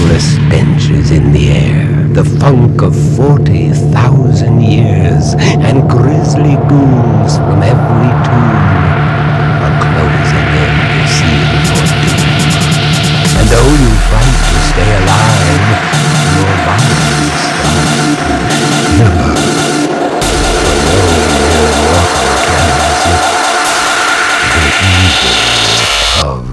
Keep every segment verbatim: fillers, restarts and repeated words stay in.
Countless stenches in the air, the funk of forty thousand years, and grisly goons from every tomb are closing in to seal your doom. And though you fight to stay alive, your body starts to shiver. For no mere mortal can resist the evil of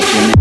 stay tuned.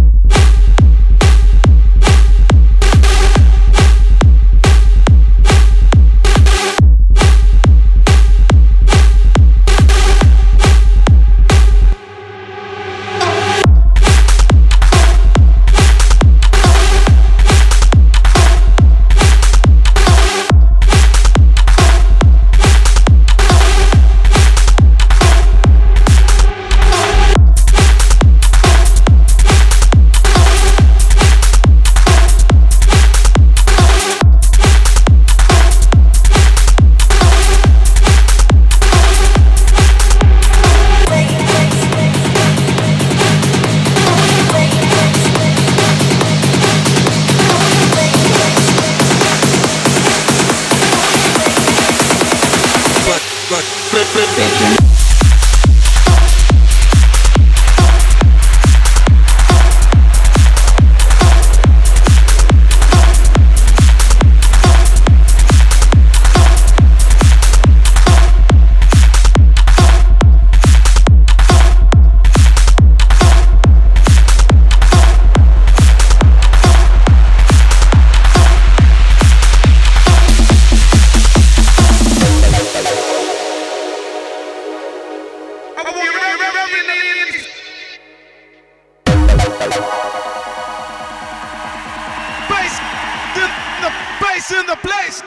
Place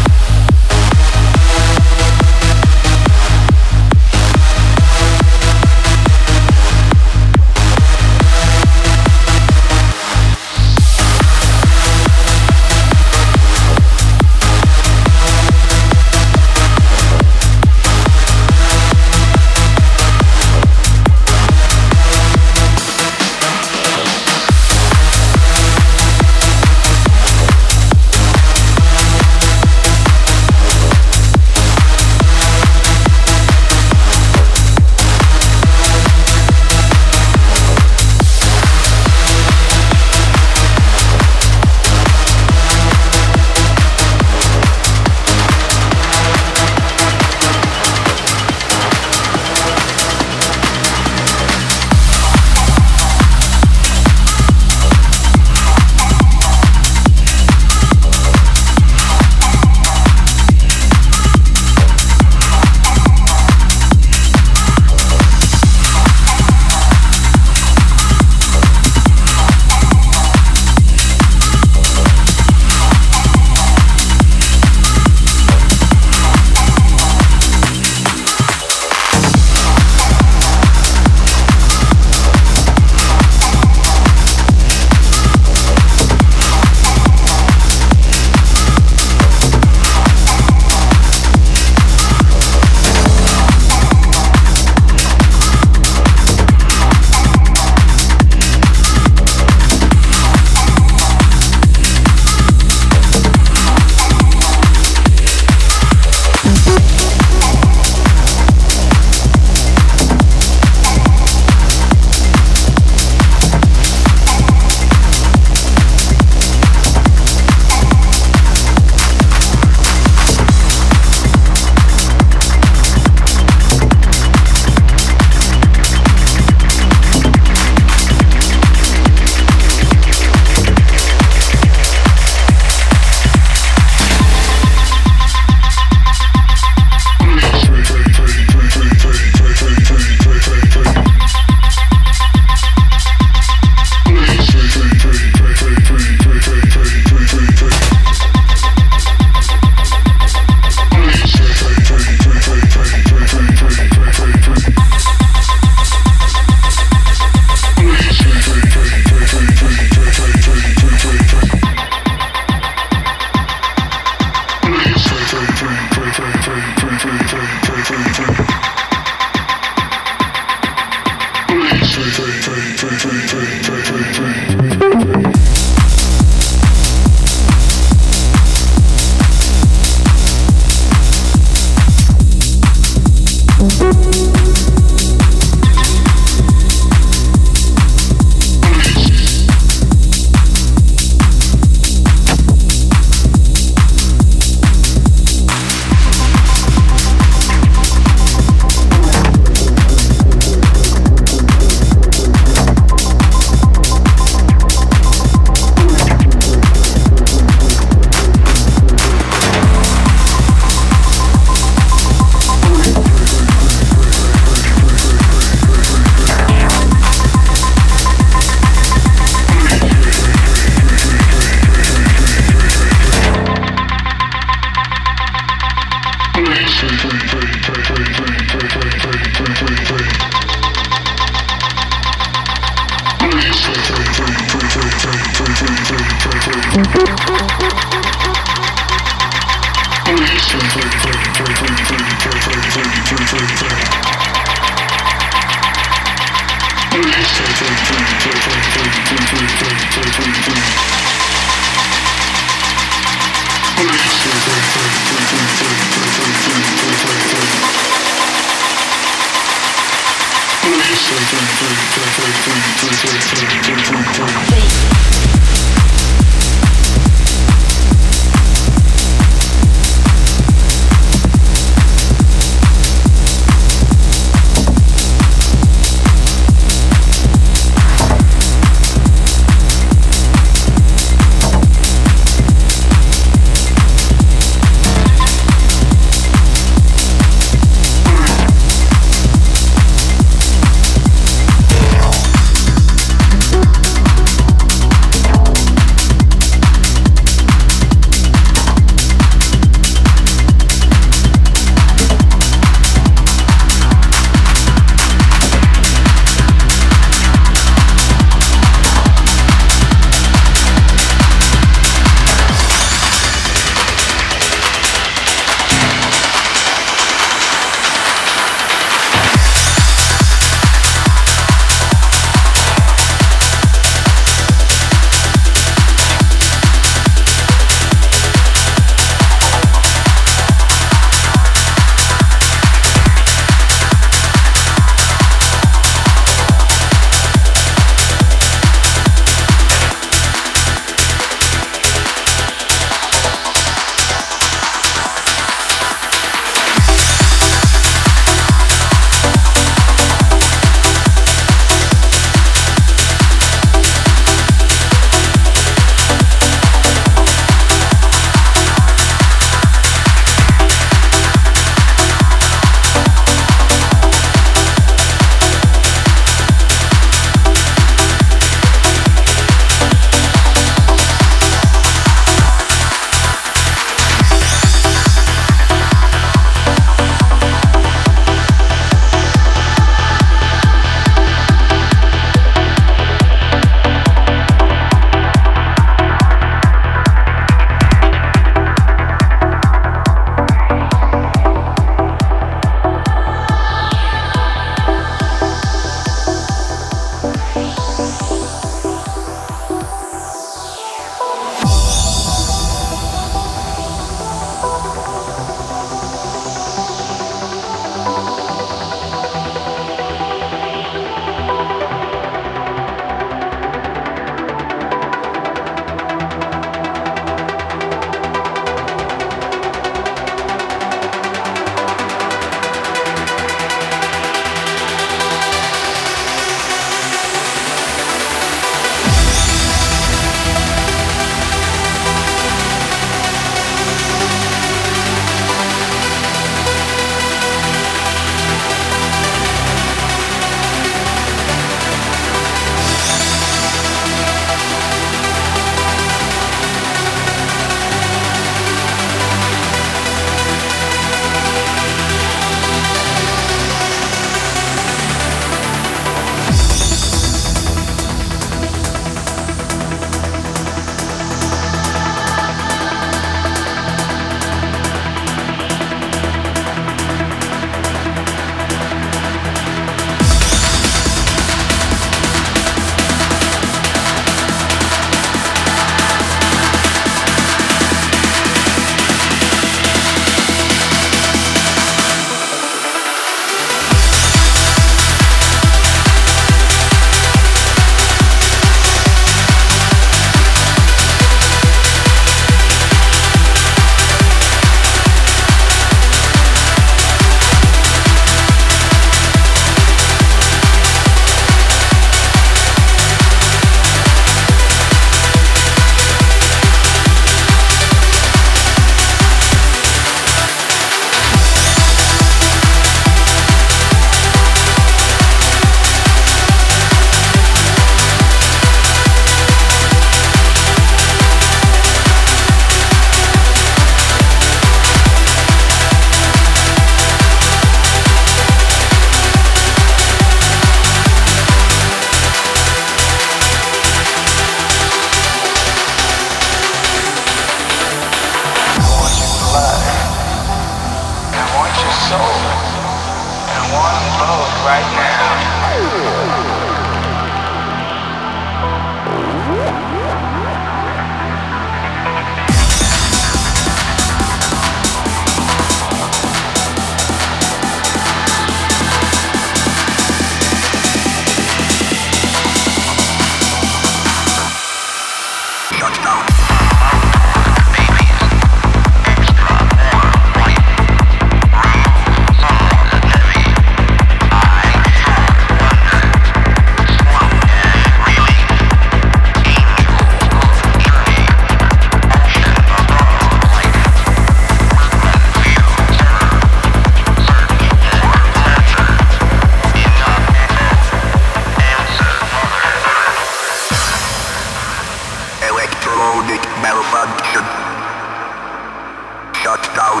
touchdown.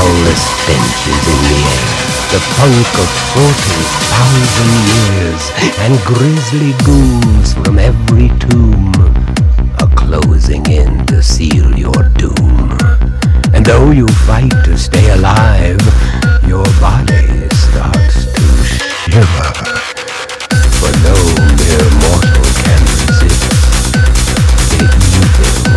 foulest stenches in the air, the punk of forty thousand years, and grisly ghouls from every tomb are closing in to seal your doom. And though you fight to stay alive, your body starts to shiver, for no mere mortal can resist the evil of the kids.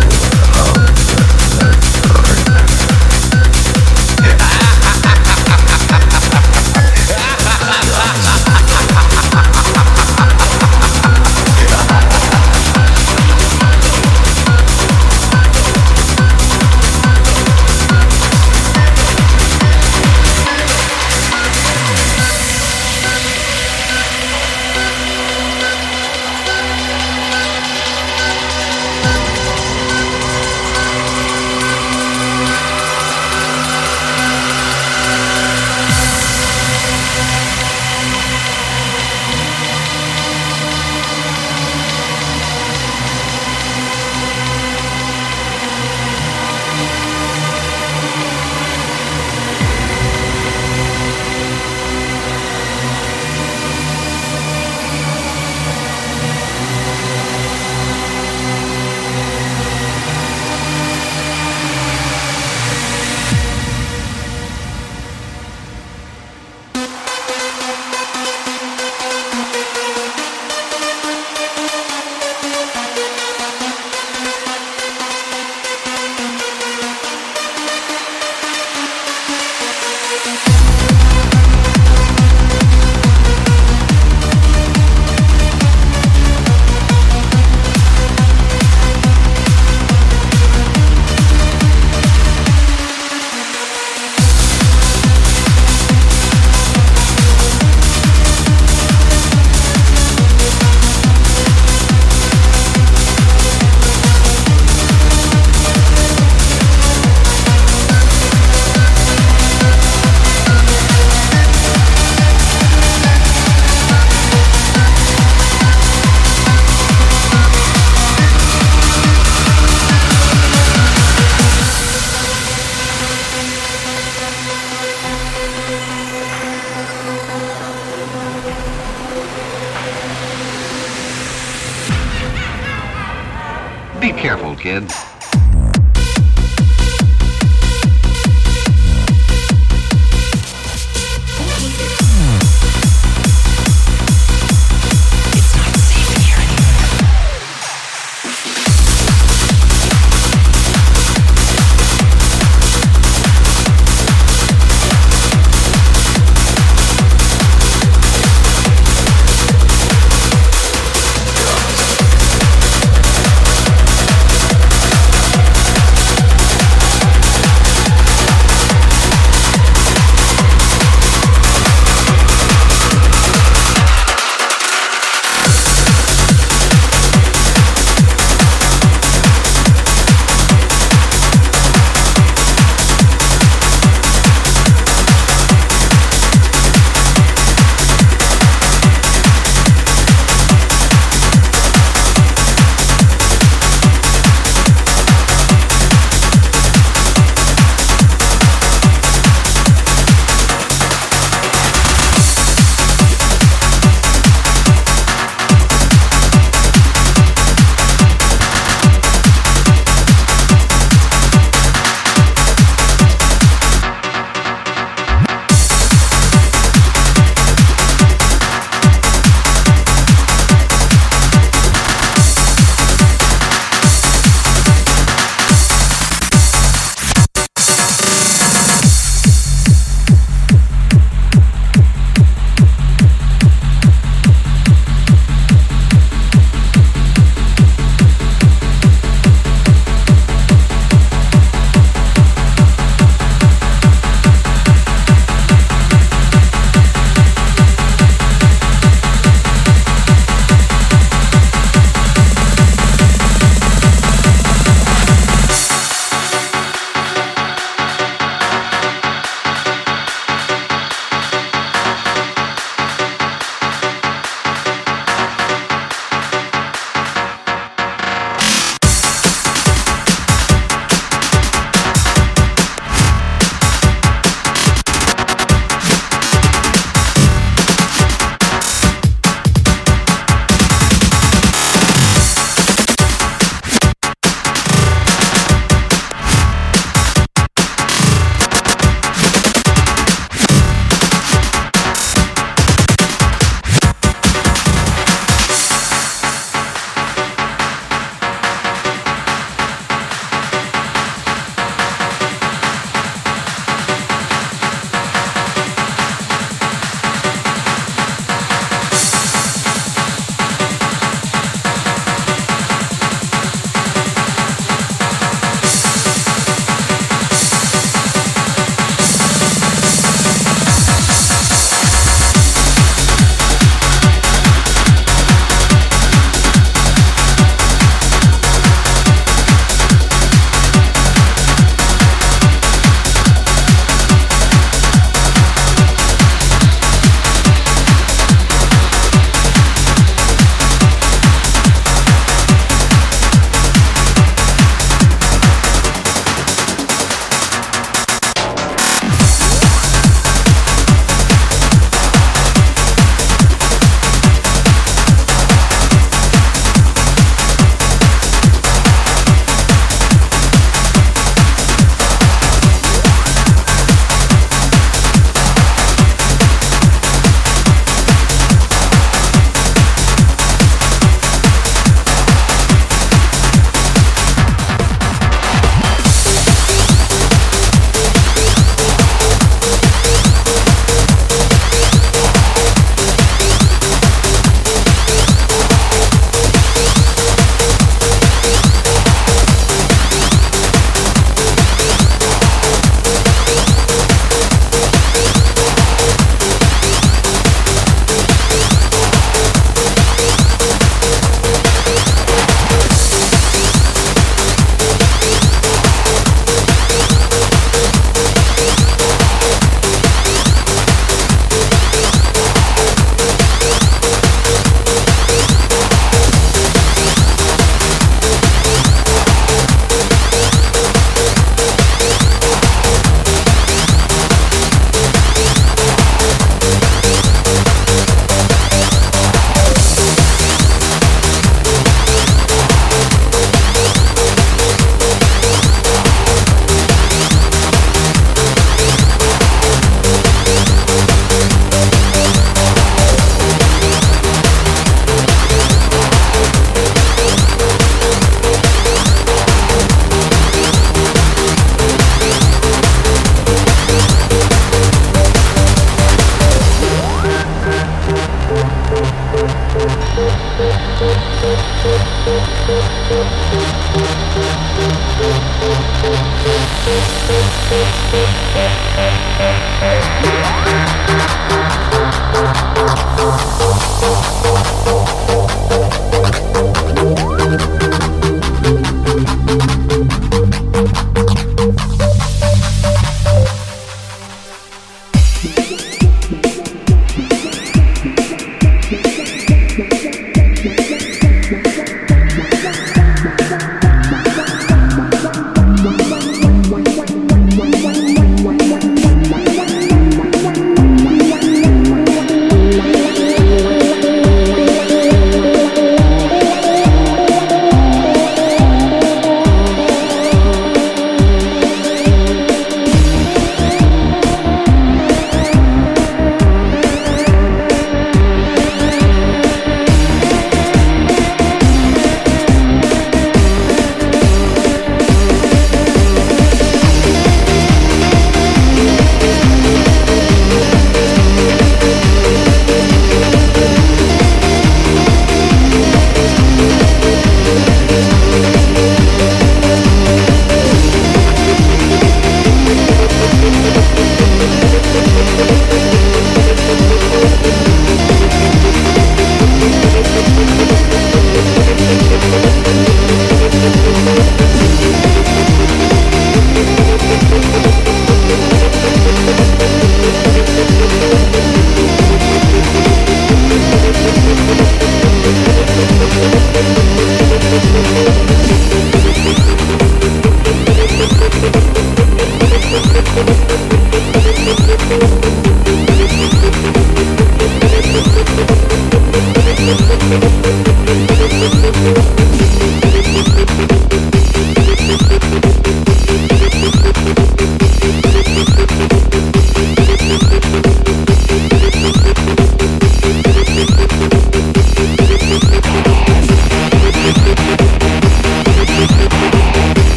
We'll be right back.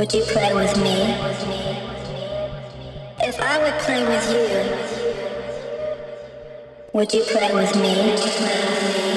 Would you play with me? If I would play with you, would you play with me?